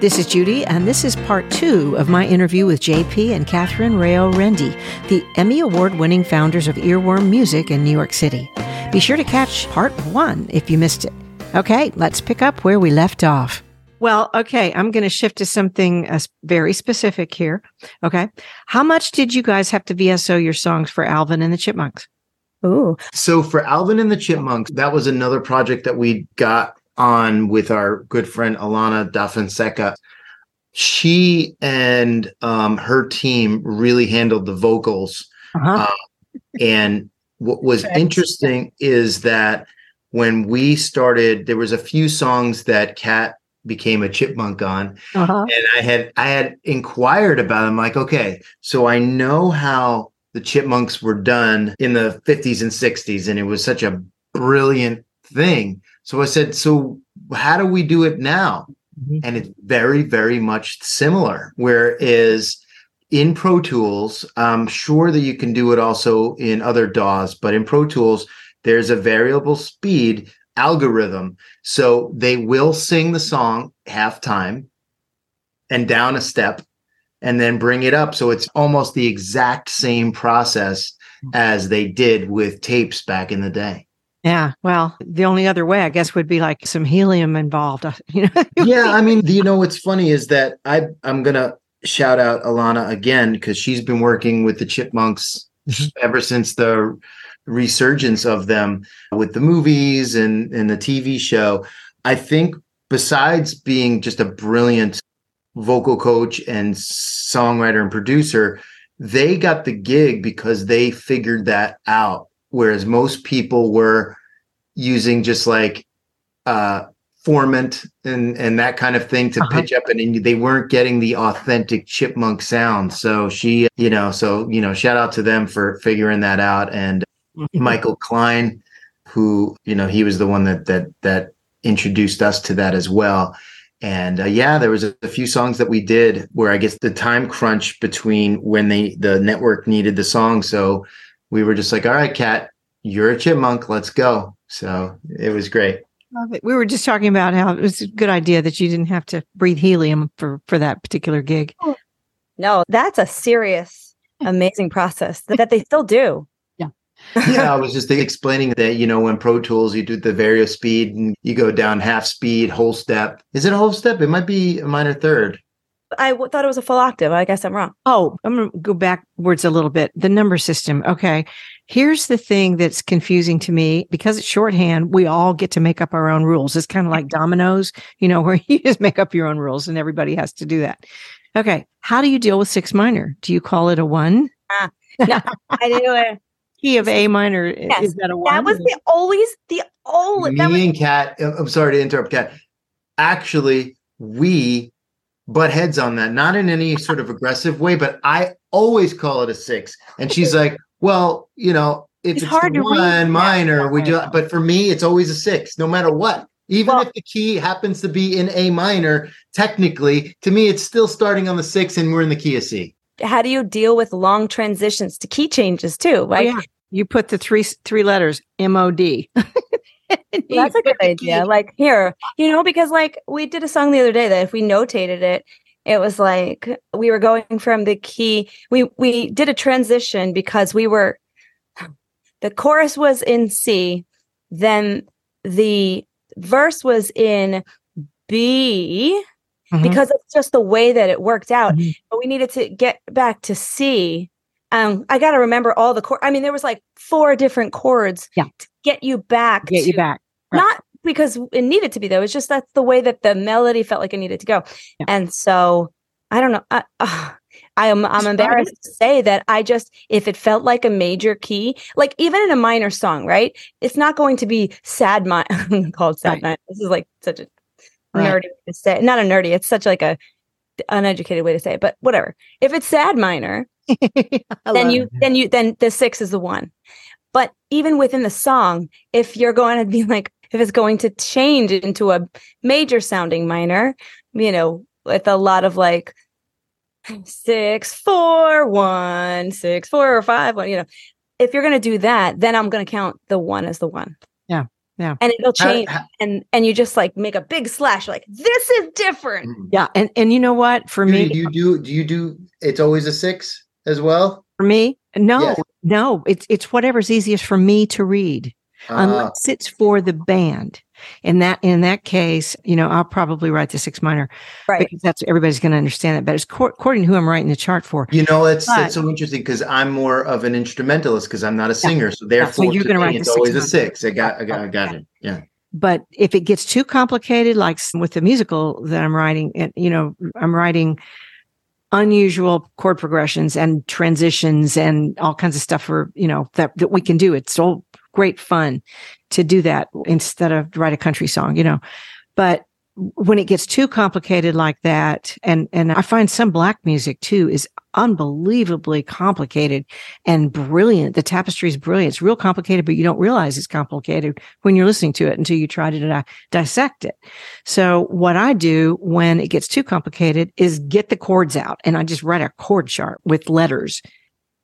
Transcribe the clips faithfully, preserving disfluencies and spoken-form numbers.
This is Judy, and this is part two of my interview with J P and Kat Raio-Rende, the Emmy Award-winning founders of Earworm Music in New York City. Be sure to catch part one if you missed it. Okay, let's pick up where we left off. Well, okay, I'm going to shift to something uh, very specific here. Okay, how much did you guys have to V S O your songs for Alvin and the Chipmunks? Oh, so for Alvin and the Chipmunks, that was another project that we got on with our good friend Alana da Fonseca. She and um, her team really handled the vocals. Uh-huh. Uh, and what was interesting is that when we started, there was a few songs that Kat became a chipmunk on. Uh-huh. And I had I had inquired about them, like, okay, so I know how the Chipmunks were done in the fifties and sixties, and it was such a brilliant thing. So I said, so how do we do it now? Mm-hmm. And it's very, very much similar, whereas in Pro Tools, I'm sure that you can do it also in other D A Ws, but in Pro Tools, there's a variable speed algorithm. So they will sing the song half time and down a step and then bring it up. So it's almost the exact same process as they did with tapes back in the day. Yeah. Well, the only other way, I guess, would be like some helium involved. You know? Yeah. I mean, you know, what's funny is that I, I'm going to shout out Alana again, because she's been working with the Chipmunks ever since the resurgence of them with the movies and, and the T V show. I think besides being just a brilliant vocal coach and songwriter and producer, they got the gig because they figured that out. Whereas most people were using just like uh, formant and, and that kind of thing to uh-huh. pitch up, and, and they weren't getting the authentic chipmunk sound. So she, you know, so, you know, shout out to them for figuring that out. And Michael Klein, who, you know, he was the one that that that introduced us to that as well. And uh, yeah, there was a, a few songs that we did where I guess the time crunch between when they the network needed the song. So we were just like, all right, Kat, you're a chipmunk. Let's go. So it was great. Love it. We were just talking about how it was a good idea that you didn't have to breathe helium for, for that particular gig. No, that's a serious, amazing process that they still do. Yeah, I was just explaining that, you know, when Pro Tools, you do the vario speed and you go down half speed, whole step. Is it a whole step? It might be a minor third. I w- thought it was a full octave. I guess I'm wrong. Oh, I'm going to go backwards a little bit. The number system. Okay. Here's the thing that's confusing to me. Because it's shorthand, we all get to make up our own rules. It's kind of like dominoes, you know, where you just make up your own rules and everybody has to do that. Okay. How do you deal with six minor? Do you call it a one? Ah, no, I do it. Key of A minor. Yes. Is that a one? That was the always the only. Me was- and Kat, I'm sorry to interrupt, Kat. Actually, we butt heads on that, not in any sort of aggressive way, but I always call it a six. And she's like, well, you know, if it's, it's hard to one read. minor, yeah, we do. But for me, it's always a six, no matter what. Even well, if the key happens to be in A minor, technically, to me, it's still starting on the six and we're in the key of C. How do you deal with long transitions to key changes too? Right? Oh, yeah. You put the three three letters M O D. Well, that's a good idea. Like here, you know, because like we did a song the other day that if we notated it, it was like we were going from the key. We we did a transition because we were the chorus was in C, then the verse was in B. Mm-hmm. Because it's just the way that it worked out. Mm-hmm. But we needed to get back to C. Um, I got to remember all the chords. I mean, there was like four different chords yeah. to get you back. Get to, you back. Right. Not because it needed to be, though. It's just that's the way that the melody felt like it needed to go. Yeah. And so, I don't know. I, uh, I am, I'm embarrassed to say that I just, if it felt like a major key, like even in a minor song, right? It's not going to be sad minor. I'm called sad right. minor. This is like such a... Right. Nerdy to say, not a nerdy. It's such like a uneducated way to say it, but whatever. If it's sad minor, then you, it. then you, then the six is the one. But even within the song, if you're going to be like, if it's going to change into a major sounding minor, you know, with a lot of like six, four, one, six, four, or five, one, you know, if you're going to do that, then I'm going to count the one as the one. Yeah. Yeah. And it'll change. Uh, and and you just like make a big slash, like, this is different. Yeah. And and you know what? For Judy, me, do you do do you do it's always a six as well? For me? No, yes. no, it's it's whatever's easiest for me to read. Uh, unless it's for the band. In that in that case, you know, I'll probably write the six minor. Right. Because that's everybody's going to understand that. But it's co- according to who I'm writing the chart for. You know, it's but, it's so interesting because I'm more of an instrumentalist because I'm not a singer. Yeah. So therefore, so you're to write it's always minor. a six. I got I got, I got yeah. it. Yeah. But if it gets too complicated, like with the musical that I'm writing, and you know, I'm writing unusual chord progressions and transitions and all kinds of stuff for, you know, that, that we can do. It's all great fun to do that instead of write a country song, you know. But when it gets too complicated like that, and and I find some black music too is unbelievably complicated and brilliant. The tapestry is brilliant. It's real complicated, but you don't realize it's complicated when you're listening to it until you try to di- dissect it. So what I do when it gets too complicated is get the chords out, and I just write a chord chart with letters.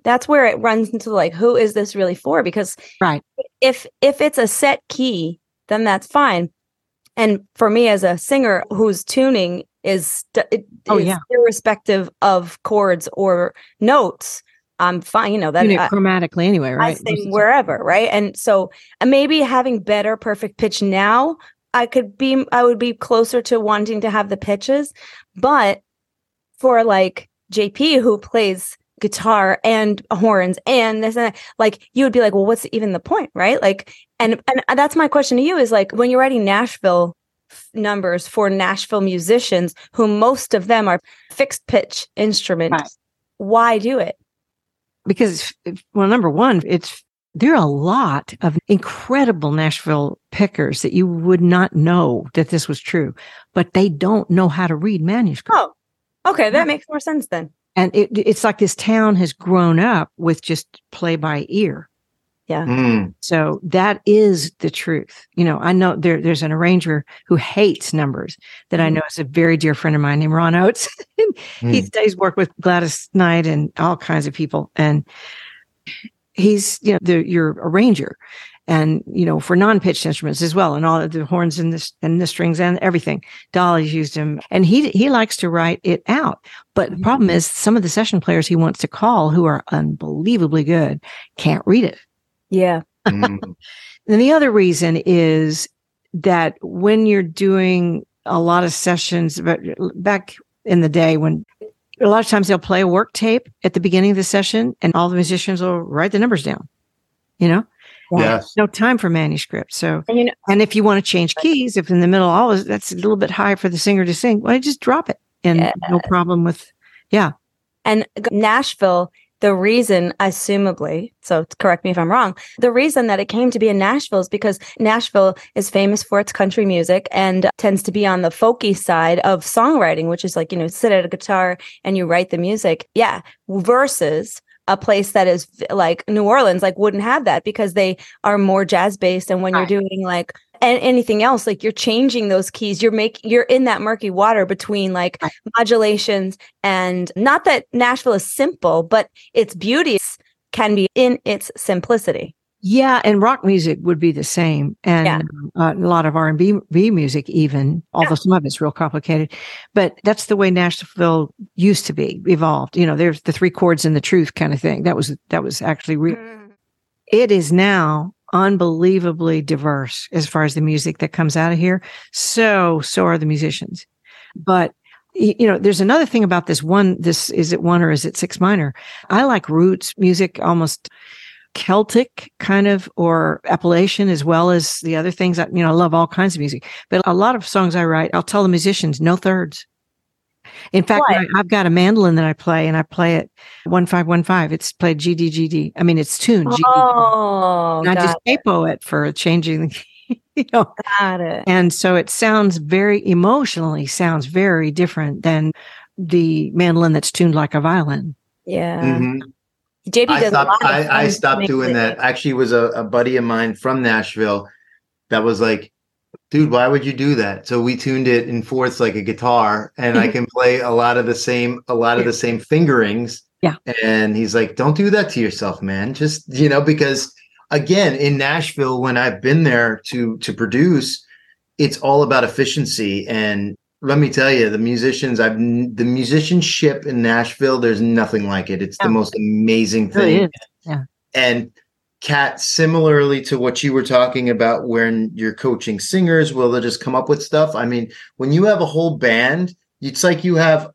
That's where it runs into like, who is this really for? Because right. if if it's a set key, then that's fine. And for me as a singer whose tuning is, it, oh, is yeah. irrespective of chords or notes, I'm fine. You know, that you know, chromatically I, anyway, right? I sing wherever, right? And so maybe having better perfect pitch now, I could be, I would be closer to wanting to have the pitches. But for like J P, who plays guitar and horns and this and that, like you would be like, well, what's even the point, right? Like, and and that's my question to you is like, when you're writing Nashville f- numbers for Nashville musicians, who most of them are fixed pitch instruments, right. Why do it? Because well, number one, it's there are a lot of incredible Nashville pickers that you would not know that this was true, but they don't know how to read manuscript. Oh, okay, that yeah. makes more sense then. And it, it's like this town has grown up with just play by ear. Yeah. Mm. So that is the truth. You know, I know there, there's an arranger who hates numbers that I know is a very dear friend of mine named Ron Oates. mm. He stays work with Gladys Knight and all kinds of people. And he's, you know, the, your arranger and, you know, for non-pitched instruments as well. And all of the horns and the, and the strings and everything. Dolly's used him. And he he likes to write it out. But the problem is some of the session players he wants to call who are unbelievably good can't read it. Yeah. mm. And the other reason is that when you're doing a lot of sessions, but back in the day when a lot of times they'll play a work tape at the beginning of the session and all the musicians will write the numbers down, you know? Yes. No time for manuscript. So, and, you know, and if you want to change keys, if in the middle, always that's a little bit high for the singer to sing. Well, just drop it, and yeah. no problem with, yeah. And Nashville, the reason, assumably, so correct me if I'm wrong, the reason that it came to be in Nashville is because Nashville is famous for its country music and tends to be on the folky side of songwriting, which is like, you know, sit at a guitar and you write the music. Yeah, versus a place that is like New Orleans, like wouldn't have that because they are more jazz based. And when right. you're doing like and anything else, like you're changing those keys, you're making, you're in that murky water between like right. modulations and not that Nashville is simple, but its beauty can be in its simplicity. Yeah. And rock music would be the same. And yeah. uh, a lot of R and B music even, although yeah. some of it's real complicated. But that's the way Nashville used to be, evolved. You know, there's the three chords and the truth kind of thing. That was that was actually real. Mm. It is now unbelievably diverse as far as the music that comes out of here. So, so are the musicians. But, you know, there's another thing about this one. This is it one or is it six minor? I like roots music almost Celtic kind of, or Appalachian, as well as the other things. I, you know, I love all kinds of music, but a lot of songs I write, I'll tell the musicians no thirds. In fact, I, I've got a mandolin that I play, and I play it one five one five. It's played G D G D. I mean, it's tuned. Oh, and I just capo it for changing the key. You know, got it. And so it sounds very emotionally sounds very different than the mandolin that's tuned like a violin. Yeah. Mm-hmm. J B I stopped, I, I stopped doing it. that. Actually, it was a, a buddy of mine from Nashville that was like, dude, why would you do that? So we tuned it in fourths like a guitar, and I can play a lot of the same, a lot of the same fingerings. Yeah. And he's like, don't do that to yourself, man. Just, you know, because again, in Nashville, when I've been there to to produce, it's all about efficiency. And let me tell you, the musicians, I've the musicianship in Nashville, there's nothing like it. It's yeah. the most amazing thing. It really is. Yeah. And Kat, similarly to what you were talking about, when you're coaching singers, will they just come up with stuff? I mean, when you have a whole band, it's like you have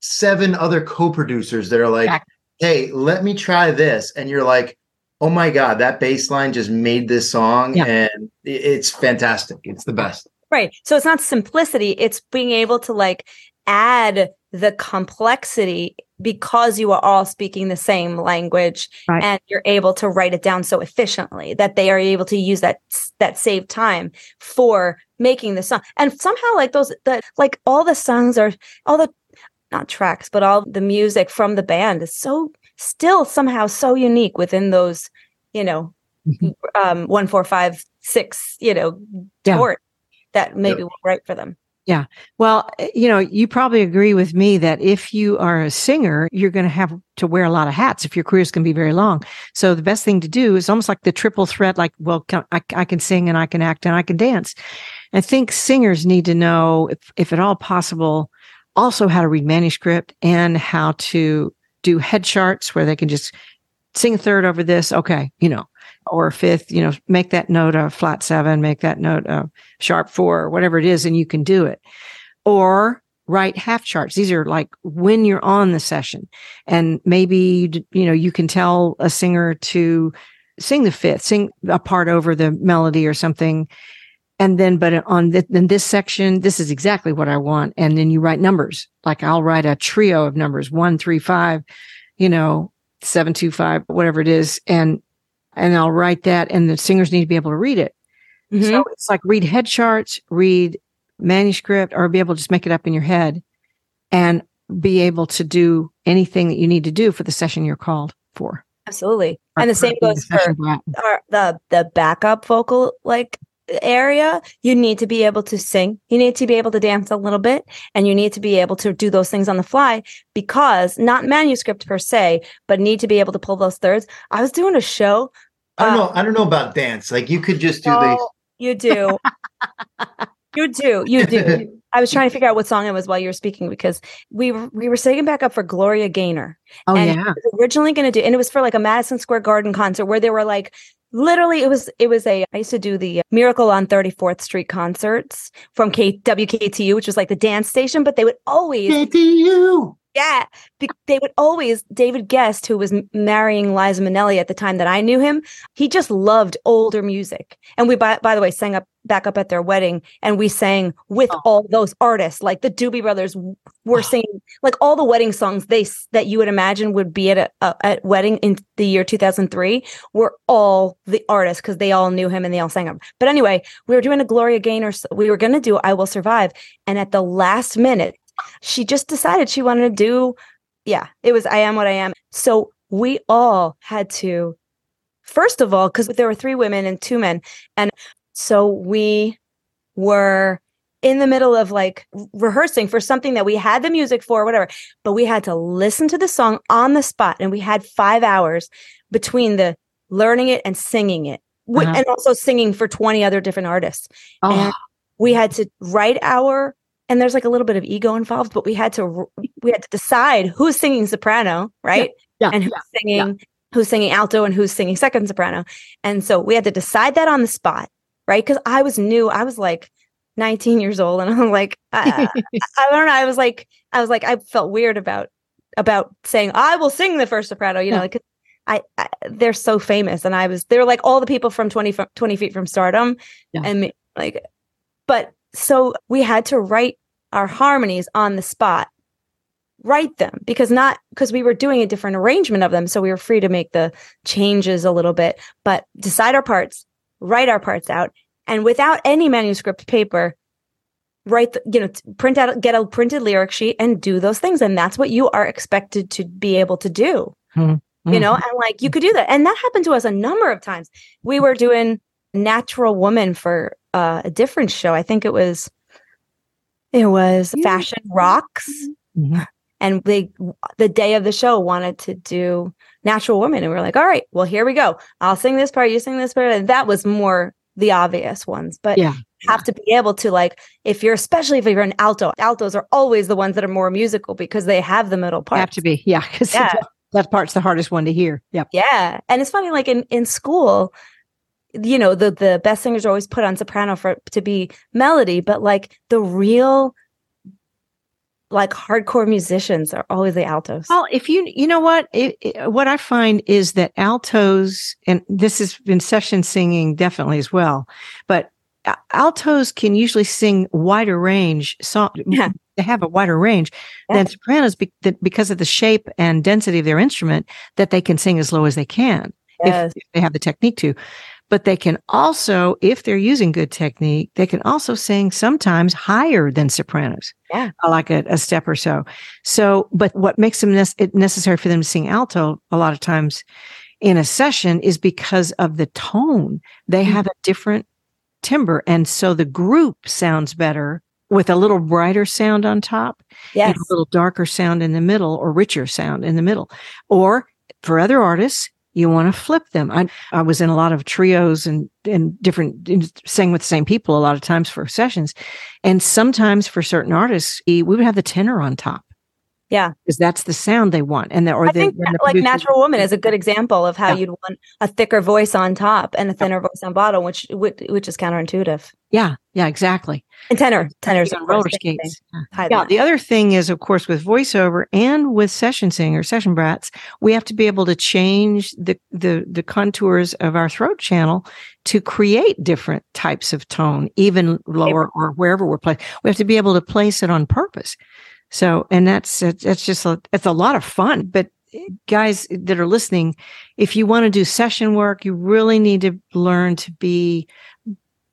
seven other co-producers that are like, exactly. hey, let me try this. And you're like, oh my God, that bass line just made this song. Yeah. And it's fantastic. It's the best. Right. So it's not simplicity. It's being able to like add the complexity because you are all speaking the same language right. and you're able to write it down so efficiently that they are able to use that, that saved time for making the song. And somehow like those, the, like all the songs are all the, not tracks, but all the music from the band is so still somehow so unique within those, you know, mm-hmm. um, one, four, five, six, you know, yeah. chords that maybe yeah. were right for them. Yeah. Well, you know, you probably agree with me that if you are a singer, you're going to have to wear a lot of hats if your career is going to be very long. So the best thing to do is almost like the triple threat, like, well, can, I, I can sing and I can act and I can dance. I think singers need to know, if, if at all possible, also how to read manuscript and how to do head charts where they can just sing a third over this, okay, you know, or a fifth, you know, make that note a flat seven, make that note a sharp four, or whatever it is, and you can do it. Or write half charts. These are like when you're on the session, and maybe, you know, you can tell a singer to sing the fifth, sing a part over the melody or something. And then, but on th- in this section, this is exactly what I want. And then you write numbers. Like I'll write a trio of numbers, one, three, five, you know, seven, two, five, whatever it is. And, and I'll write that. And the singers need to be able to read it. Mm-hmm. So it's like read head charts, read manuscript, or be able to just make it up in your head and be able to do anything that you need to do for the session you're called for. Absolutely. Or and the same goes for our, the, the backup vocal, like, area. You need to be able to sing, you need to be able to dance a little bit, and you need to be able to do those things on the fly, because not manuscript per se, but need to be able to pull those thirds. I was doing a show. I don't um, know. I don't know about dance. Like you could just do no, these. You do. you do. You do. I was trying to figure out what song it was while you were speaking, because we were, we were singing back up for Gloria Gaynor. Oh and yeah. I was originally going to do, and it was for like a Madison Square Garden concert where there were like, literally, it was it was a. I used to do the Miracle on thirty-fourth Street concerts from K, W K T U, which was like the dance station. But they would always K T U, yeah. They would always David Gest, who was marrying Liza Minnelli at the time that I knew him. He just loved older music, and we by by the way sang up back up at their wedding, and we sang with oh. all those artists, like the Doobie Brothers were oh. singing, like all the wedding songs they that you would imagine would be at a, a at wedding in the year two thousand three were all the artists, because they all knew him and they all sang them. But anyway, we were doing a Gloria Gaynor, we were going to do I Will Survive, and at the last minute she just decided she wanted to do yeah it was I Am What I Am. So we all had to, first of all, because there were three women and two men, and so we were in the middle of like rehearsing for something that we had the music for, whatever, but we had to listen to the song on the spot. And we had five hours between the learning it and singing it, uh-huh. and also singing for twenty other different artists. Oh. And we had to write our, and there's like a little bit of ego involved, but we had to, we had to decide who's singing soprano, right? Yeah, yeah, and who's yeah, singing, yeah. who's singing alto and who's singing second soprano. And so we had to decide that on the spot. Right. Because I was new. I was like nineteen years old. And I'm like, uh, I don't know. I was like, I was like, I felt weird about about saying I will sing the first soprano, you know, because yeah. I, I they're so famous. And I was they were like all the people from twenty, twenty Feet from Stardom. Yeah. And like but so we had to write our harmonies on the spot. Write them because not because we were doing a different arrangement of them. So we were free to make the changes a little bit, but decide our parts. Write our parts out, and without any manuscript paper, write, the, you know, print out, get a printed lyric sheet and do those things. And that's what you are expected to be able to do, mm-hmm. you know, and like you could do that. And that happened to us a number of times. We were doing Natural Woman for uh, a different show. I think it was, it was Fashion Rocks. Mm-hmm. And they, the day of the show wanted to do Natural Woman. And we were like, all right, well, here we go. I'll sing this part, you sing this part. And that was more the obvious ones. But yeah. have to be able to, like, if you're, especially if you're an alto, altos are always the ones that are more musical because they have the middle part. Have to be. Yeah. Because yeah. that part's the hardest one to hear. Yeah. Yeah. And it's funny, like in, in school, you know, the, the best singers are always put on soprano for to be melody, but like the real, like hardcore musicians are always the altos. Well, if you, you know what, it, it, what I find is that altos, and this has been session singing definitely as well, but altos can usually sing wider range song. Yeah. They have a wider range yeah. than sopranos be- that because of the shape and density of their instrument that they can sing as low as they can yes. if, if they have the technique to. But they can also, if they're using good technique, they can also sing sometimes higher than sopranos, yeah, like a, a step or so. So, but what makes them ne- it necessary for them to sing alto a lot of times in a session is because of the tone. They mm-hmm. have a different timbre, and so the group sounds better with a little brighter sound on top, yes. and a little darker sound in the middle, or richer sound in the middle. Or for other artists, you want to flip them. I, I was in a lot of trios and and different and sang with the same people a lot of times for sessions, and sometimes for certain artists, we would have the tenor on top. Yeah, because that's the sound they want, and the, or I the, think that, the like Natural Woman is a good example of how yeah. you'd want a thicker voice on top and a thinner yeah. voice on bottom, which which is counterintuitive. Yeah, yeah, exactly. And tenor, tenors on roller skates. Yeah. yeah. The other thing is, of course, with voiceover and with session singers, session brats, we have to be able to change the the the contours of our throat channel to create different types of tone, even lower or wherever we're playing. We have to be able to place it on purpose. So, and that's, it's just, a, it's a lot of fun, but guys that are listening, if you want to do session work, you really need to learn to be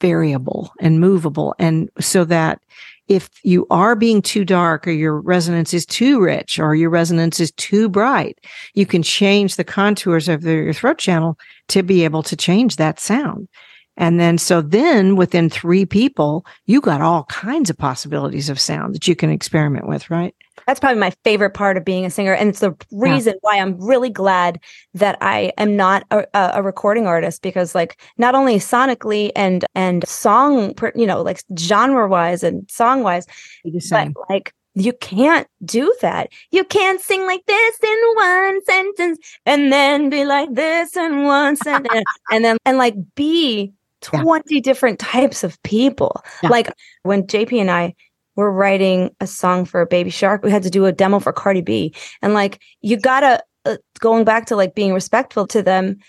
variable and movable. And so that if you are being too dark, or your resonance is too rich, or your resonance is too bright, you can change the contours of the, your throat channel to be able to change that sound. And then, so then within three people, you got all kinds of possibilities of sound that you can experiment with, right? That's probably my favorite part of being a singer. And it's the reason yeah. why I'm really glad that I am not a, a recording artist, because like not only sonically and, and song, you know, like genre wise and song wise, but like, you can't do that. You can't sing like this in one sentence and then be like this in one sentence and then, and like be twenty yeah. different types of people. Yeah. Like when J P and I were writing a song for Baby Shark, we had to do a demo for Cardi B. And like, you gotta, uh, going back to like being respectful to them,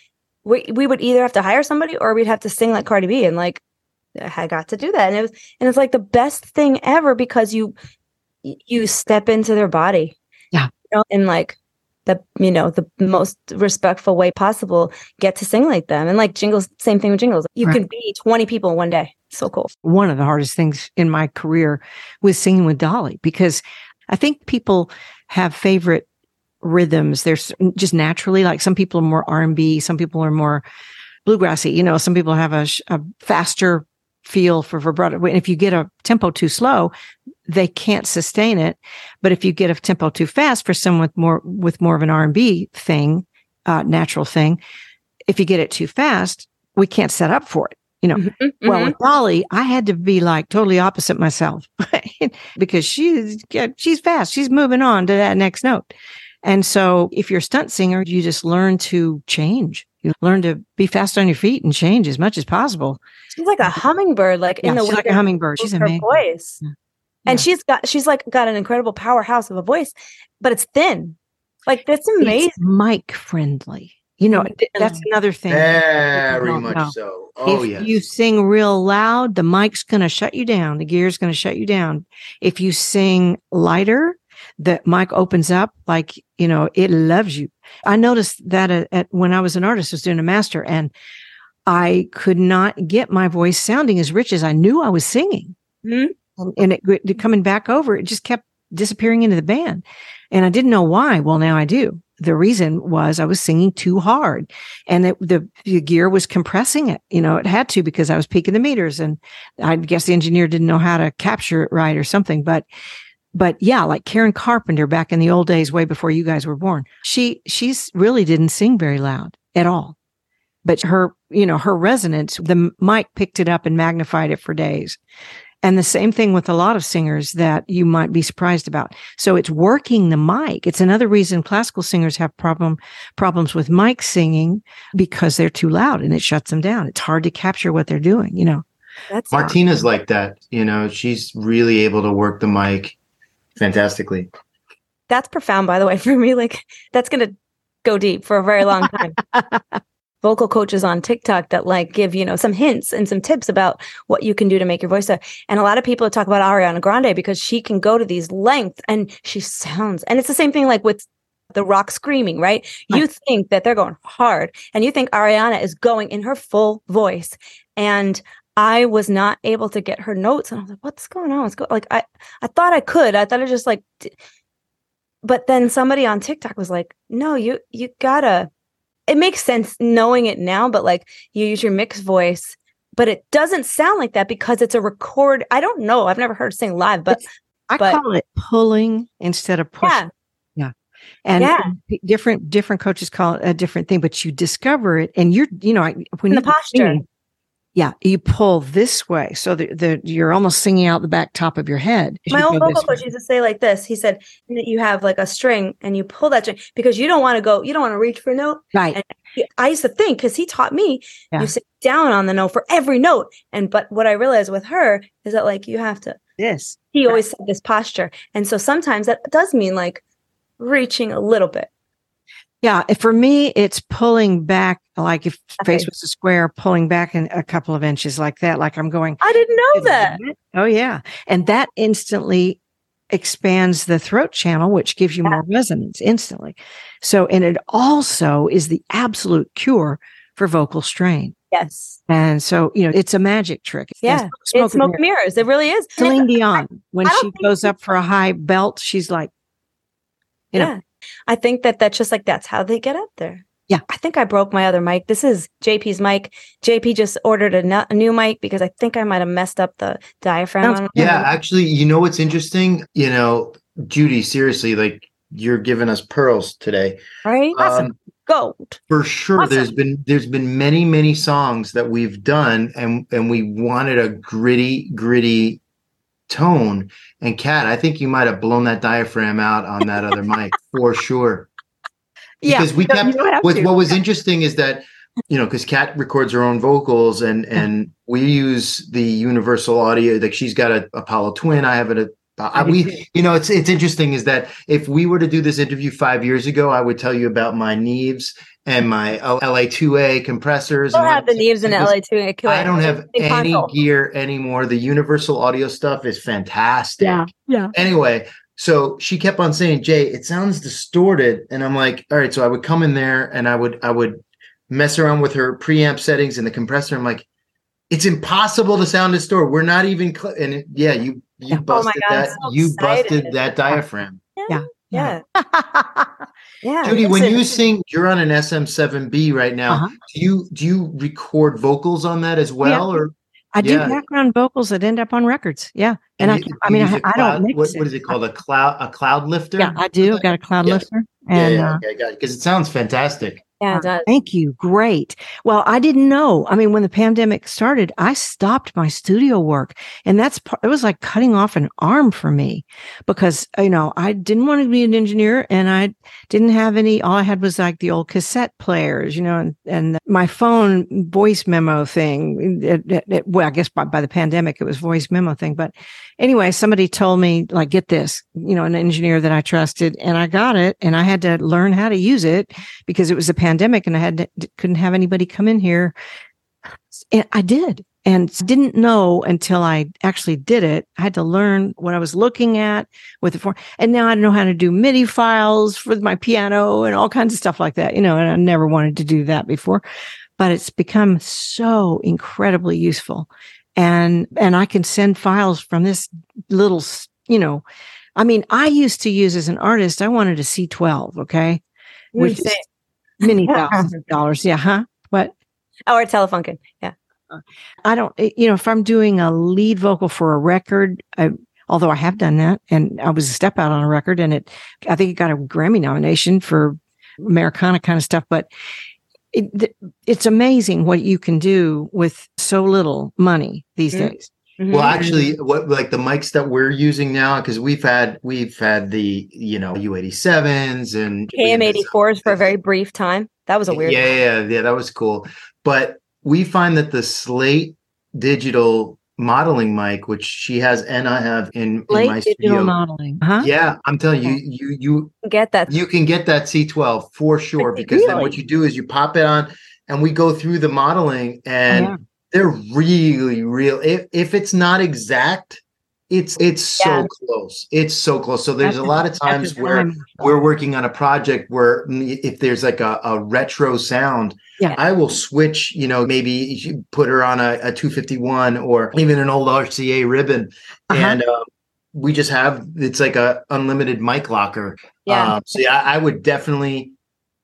we, we would either have to hire somebody or we'd have to sing like Cardi B. And like, I got to do that. And it was, and it's like the best thing ever because you, you step into their body. Yeah. You know, and like, the, you know, the most respectful way possible, get to sing like them. And like Jingles, same thing with Jingles. You right. can be twenty people in one day. So cool. One of the hardest things in my career was singing with Dolly, because I think people have favorite rhythms. There's just naturally, like some people are more R and B, some people are more bluegrassy, you know, some people have a, a faster feel for vibrato. And if you get a tempo too slow, they can't sustain it. But if you get a tempo too fast for someone with more, with more of an R and B thing, uh, natural thing, if you get it too fast, we can't set up for it. You know, mm-hmm, well, mm-hmm. with Dolly, I had to be like totally opposite myself because she's, she's fast. She's moving on to that next note. And so if you're a stunt singer, you just learn to change. You learn to be fast on your feet and change as much as possible. She's like a hummingbird, like yeah, in the she's way like a hummingbird. She's amazing. Her voice. Yeah. And yeah. she's got, she's like got an incredible powerhouse of a voice, but it's thin. Like that's amazing. It's mic friendly. You know, that's another thing. Very much know. so. Oh, if yes. you sing real loud, the mic's going to shut you down. The gear's going to shut you down. If you sing lighter, the mic opens up like, you know, it loves you. I noticed that at, at when I was an artist, I was doing a master, and I could not get my voice sounding as rich as I knew I was singing. Mm-hmm. And it, it coming back over, it just kept disappearing into the band. And I didn't know why. Well, now I do. The reason was I was singing too hard, and it, the, the gear was compressing it. You know, it had to, because I was peaking the meters, and I guess the engineer didn't know how to capture it right or something. But But yeah, like Karen Carpenter back in the old days, way before you guys were born, she she's really didn't sing very loud at all. But her, you know, her resonance, the mic picked it up and magnified it for days. And the same thing with a lot of singers that you might be surprised about. So it's working the mic. It's another reason classical singers have problem problems with mic singing, because they're too loud and it shuts them down. It's hard to capture what they're doing, you know. That's Martina's hard. Like that, you know, she's really able to work the mic fantastically. That's profound, by the way, for me. Like, that's going to go deep for a very long time. Vocal coaches on TikTok that like give, you know, some hints and some tips about what you can do to make your voice up. And a lot of people talk about Ariana Grande because she can go to these lengths and she sounds, and it's the same thing like with the rock screaming, right? You think that they're going hard and you think Ariana is going in her full voice. And I was not able to get her notes. And I was like, what's going on? What's going on? Like, I, I thought I could, I thought I just like, d- but then somebody on TikTok was like, no, you, you gotta, it makes sense knowing it now, but like you use your mixed voice, but it doesn't sound like that because it's a record. I don't know. I've never heard her sing live, but it's, I but, call it pulling instead of pushing. Yeah. yeah. And yeah. different, different coaches call it a different thing, but you discover it and you're, you know, when in the posture, singing, yeah, you pull this way. So the, the, you're almost singing out the back top of your head. My old vocal coach used to say like this. He said that you have like a string and you pull that string because you don't want to go, you don't want to reach for a note. Right. And I used to think, because he taught me, yeah. you sit down on the note for every note. And but what I realized with her is that like you have to. Yes. He always said this posture. And so sometimes that does mean like reaching a little bit. Yeah, for me, it's pulling back, like if okay. face was a square, pulling back in a couple of inches like that, like I'm going. I didn't know that. Oh, yeah. And that instantly expands the throat channel, which gives you yeah. more resonance instantly. So, and it also is the absolute cure for vocal strain. Yes. And so, you know, it's a magic trick. Yeah, smoke, smoke it's smoke and mirrors. mirrors. It really is. Celine Dion, when she goes up for a high belt, she's like, you yeah. know. I think that that's just like, that's how they get up there. Yeah. I think I broke my other mic. This is J P's mic. J P just ordered a, nu- a new mic because I think I might have messed up the diaphragm. Sounds- yeah, actually, you know what's interesting? You know, Judy, seriously, like you're giving us pearls today. Right? Awesome. Um, Gold. For sure. Awesome. There's been there's been many, many songs that we've done and, and we wanted a gritty, gritty tone. And Kat, I think you might have blown that diaphragm out on that other mic for sure. Because yeah, we no, kept with, what was interesting is that, you know, because Kat records her own vocals and and we use the Universal Audio. Like she's got a Apollo Twin. I have a, I, we you know it's it's interesting is that if we were to do this interview five years ago, I would tell you about my Neves and my L A two A compressors. I don't have the Neves and L A two A. I don't have any console. gear anymore. The Universal Audio stuff is fantastic. Yeah. yeah. Anyway, so she kept on saying, Jay, it sounds distorted. And I'm like, all right. So I would come in there and I would I would mess around with her preamp settings and the compressor. I'm like, it's impossible to sound distorted. We're not even cl-. And it, yeah, you you busted oh God, that so you busted that diaphragm. Yeah. yeah. Yeah. yeah. Judy, when you sing, you're on an S M seven B right now. Uh-huh. Do you do you record vocals on that as well? Yeah. Or I do yeah. background vocals that end up on records. Yeah. And, and I, you, I mean, I, cloud, I don't mix what, it. What is it called? A cloud a cloud lifter? Yeah, I do. I've got a cloud yeah. lifter. And, yeah, yeah, okay, got it. Because it sounds fantastic. Yeah, it does. Thank you. Great. Well, I didn't know. I mean, when the pandemic started, I stopped my studio work, and that's part, it was like cutting off an arm for me because, you know, I didn't want to be an engineer and I didn't have any, all I had was like the old cassette players, you know, and, and my phone voice memo thing. It, it, it, well, I guess by, by the pandemic, it was voice memo thing. But anyway, somebody told me like, get this, you know, an engineer that I trusted, and I got it and I had to learn how to use it because it was a pandemic and I had to, couldn't have anybody come in here. And I did, and didn't know until I actually did it. I had to learn what I was looking at with the form. And now I know how to do MIDI files for my piano and all kinds of stuff like that, you know, and I never wanted to do that before, but it's become so incredibly useful. And, and I can send files from this little, you know, I mean, I used to use as an artist, I wanted a C twelve, okay? Which is many thousands of dollars. Yeah, huh? What? Or a Telefunken. Yeah. I don't, you know, if I'm doing a lead vocal for a record, I, although I have done that. And I was a step out on a record, and it, I think it got a Grammy nomination for Americana kind of stuff. But it, it's amazing what you can do with so little money these mm-hmm. days. Mm-hmm. Well, actually, what like the mics that we're using now, because we've had we've had the you know U eighty-sevens and K M eighty-fours for a very brief time. That was a weird. Yeah, yeah, yeah, that was cool. But we find that the Slate Digital modeling mic, which she has and I have in, in my studio, modeling. Huh? Yeah, I'm telling okay. you, you you you get that. You can get that C twelve for sure, because really? Then what you do is you pop it on, and we go through the modeling and. Yeah. They're really real. If, if it's not exact, it's it's yeah. so close. It's so close. So there's that's a lot of times where time. We're working on a project where if there's like a, a retro sound, yeah. I will switch, you know, maybe put her on a, a two fifty-one or even an old R C A ribbon. Uh-huh. And um, we just have, it's like a unlimited mic locker. Yeah. Um, so yeah, I would definitely,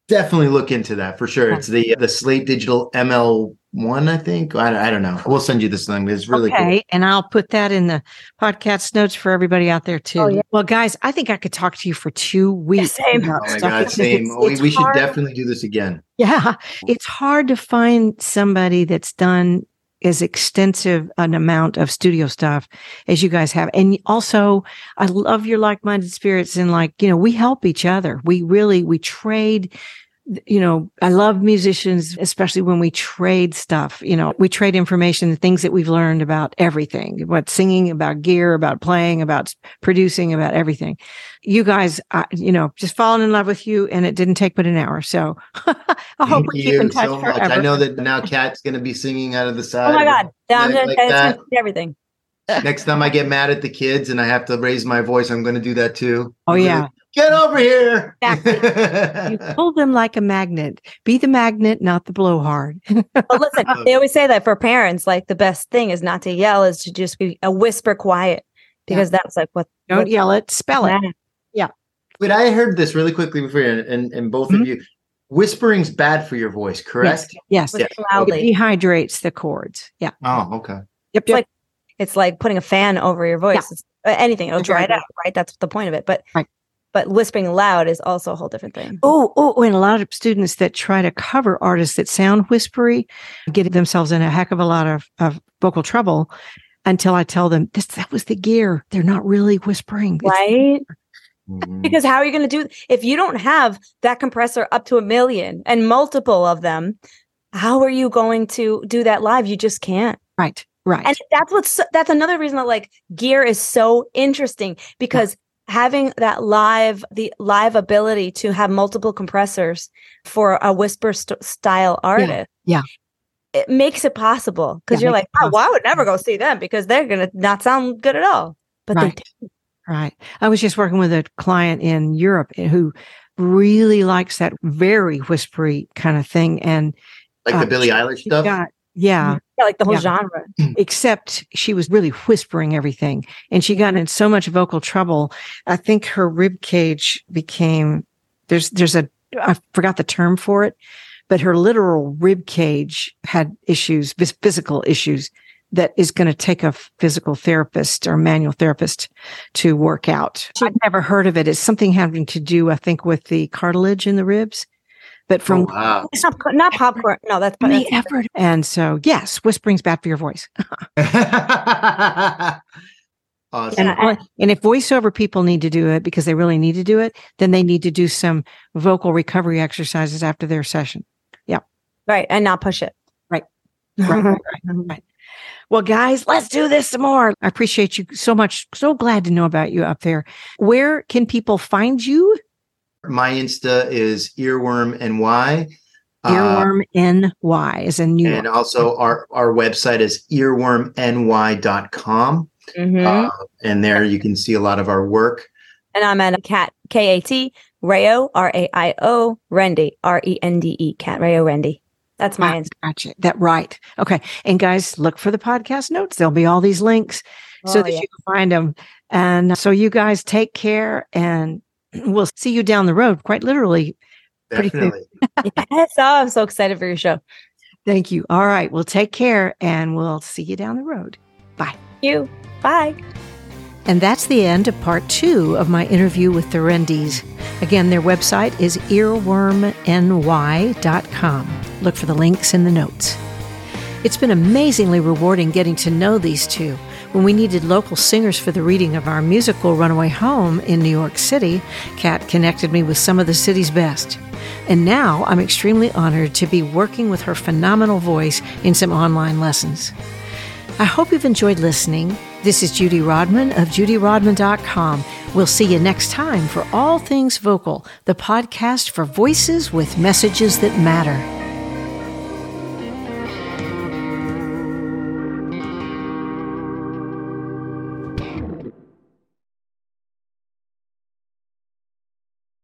definitely look into that for sure. It's the, the Slate Digital M L.One, I think. I, I don't know. We'll send you this thing. It's really okay, cool. And I'll put that in the podcast notes for everybody out there too. Oh, yeah. Well, guys, I think I could talk to you for two weeks. Yeah, same. Oh my God, same. It's, it's we hard. Should definitely do this again. Yeah. It's hard to find somebody that's done as extensive an amount of studio stuff as you guys have. And also, I love your like-minded spirits, and like, you know, we help each other. We really, we trade. You know, I love musicians, especially when we trade stuff. You know, we trade information, the things that we've learned about everything, about singing, about gear, about playing, about producing, about everything. You guys, I, you know, just fallen in love with you, and it didn't take but an hour. So I hope we keep in touch so forever. Much. I know that now Kat's going to be singing out of the side. Oh my God. I'm going to do everything. Next time I get mad at the kids and I have to raise my voice, I'm going to do that too. Oh, I'm yeah. Gonna- Get over here. Exactly. You pull them like a magnet. Be the magnet, not the blowhard. Well, listen, they always say that for parents, like the best thing is not to yell, is to just be a whisper quiet, because yeah. that's like what. Don't what, yell it, spell it. it. Yeah. But I heard this really quickly before, and, and, and both mm-hmm. of you, whispering's bad for your voice, correct? Yes. yes. yes. Loudly. It dehydrates the cords. Yeah. Oh, okay. Yep. It's, yep. Like, it's like putting a fan over your voice. Yeah. It's, anything, it'll dry it out, right? That's the point of it. But. Right. But lisping loud is also a whole different thing. Oh, oh, and a lot of students that try to cover artists that sound whispery get themselves in a heck of a lot of, of vocal trouble, until I tell them, this, that was the gear. They're not really whispering. Right? Mm-hmm. Because how are you going to do – if you don't have that compressor up to a million and multiple of them, how are you going to do that live? You just can't. Right, right. And that's what's – that's another reason that, like, gear is so interesting, because – having that live, the live ability to have multiple compressors for a whisper st- style artist, yeah, yeah, it makes it possible, because yeah, you're like, oh, well, I would never go see them because they're gonna not sound good at all. But right. they do. Right. I was just working with a client in Europe who really likes that very whispery kind of thing, and like uh, the Billie Eilish stuff. Got, yeah. Mm-hmm. Like the whole yeah. genre, except she was really whispering everything, and she got in so much vocal trouble. I think her rib cage became there's there's a I forgot the term for it, but her literal rib cage had issues, physical issues that is going to take a physical therapist or manual therapist to work out. I'd never heard of it. It's something having to do, I think, with the cartilage in the ribs. But from oh, wow. not, not popcorn, no, that's the that's effort. It. And so, yes, whispering's bad for your voice. Awesome. And, I, and if voiceover people need to do it because they really need to do it, then they need to do some vocal recovery exercises after their session. Yeah, right, and not push it. Right, right, right, right, right. Well, guys, let's do this some more. I appreciate you so much. So glad to know about you up there. Where can people find you? My Insta is earworm N Y. Earworm N Y is in New York. And also our, our website is earworm N Y dot com. Mm-hmm. Uh, and there you can see a lot of our work. And I'm at Kat, K A T, Raio, R A I O, Rende, R E N D E, Kat Raio-Rende. That's my Insta. Gotcha. That right. Okay. And guys, look for the podcast notes. There'll be all these links oh, so that yeah. you can find them. And so you guys take care, and we'll see you down the road, quite literally. Definitely. Yes. Oh, I'm so excited for your show. Thank you. All right. Well, take care, and we'll see you down the road. Bye. Thank you. Bye. And that's the end of part two of my interview with the Rendes. Again, their website is earworm n y dot com. Look for the links in the notes. It's been amazingly rewarding getting to know these two. When we needed local singers for the reading of our musical Runaway Home in New York City, Kat connected me with some of the city's best. And now I'm extremely honored to be working with her phenomenal voice in some online lessons. I hope you've enjoyed listening. This is Judy Rodman of judy rodman dot com. We'll see you next time for All Things Vocal, the podcast for voices with messages that matter.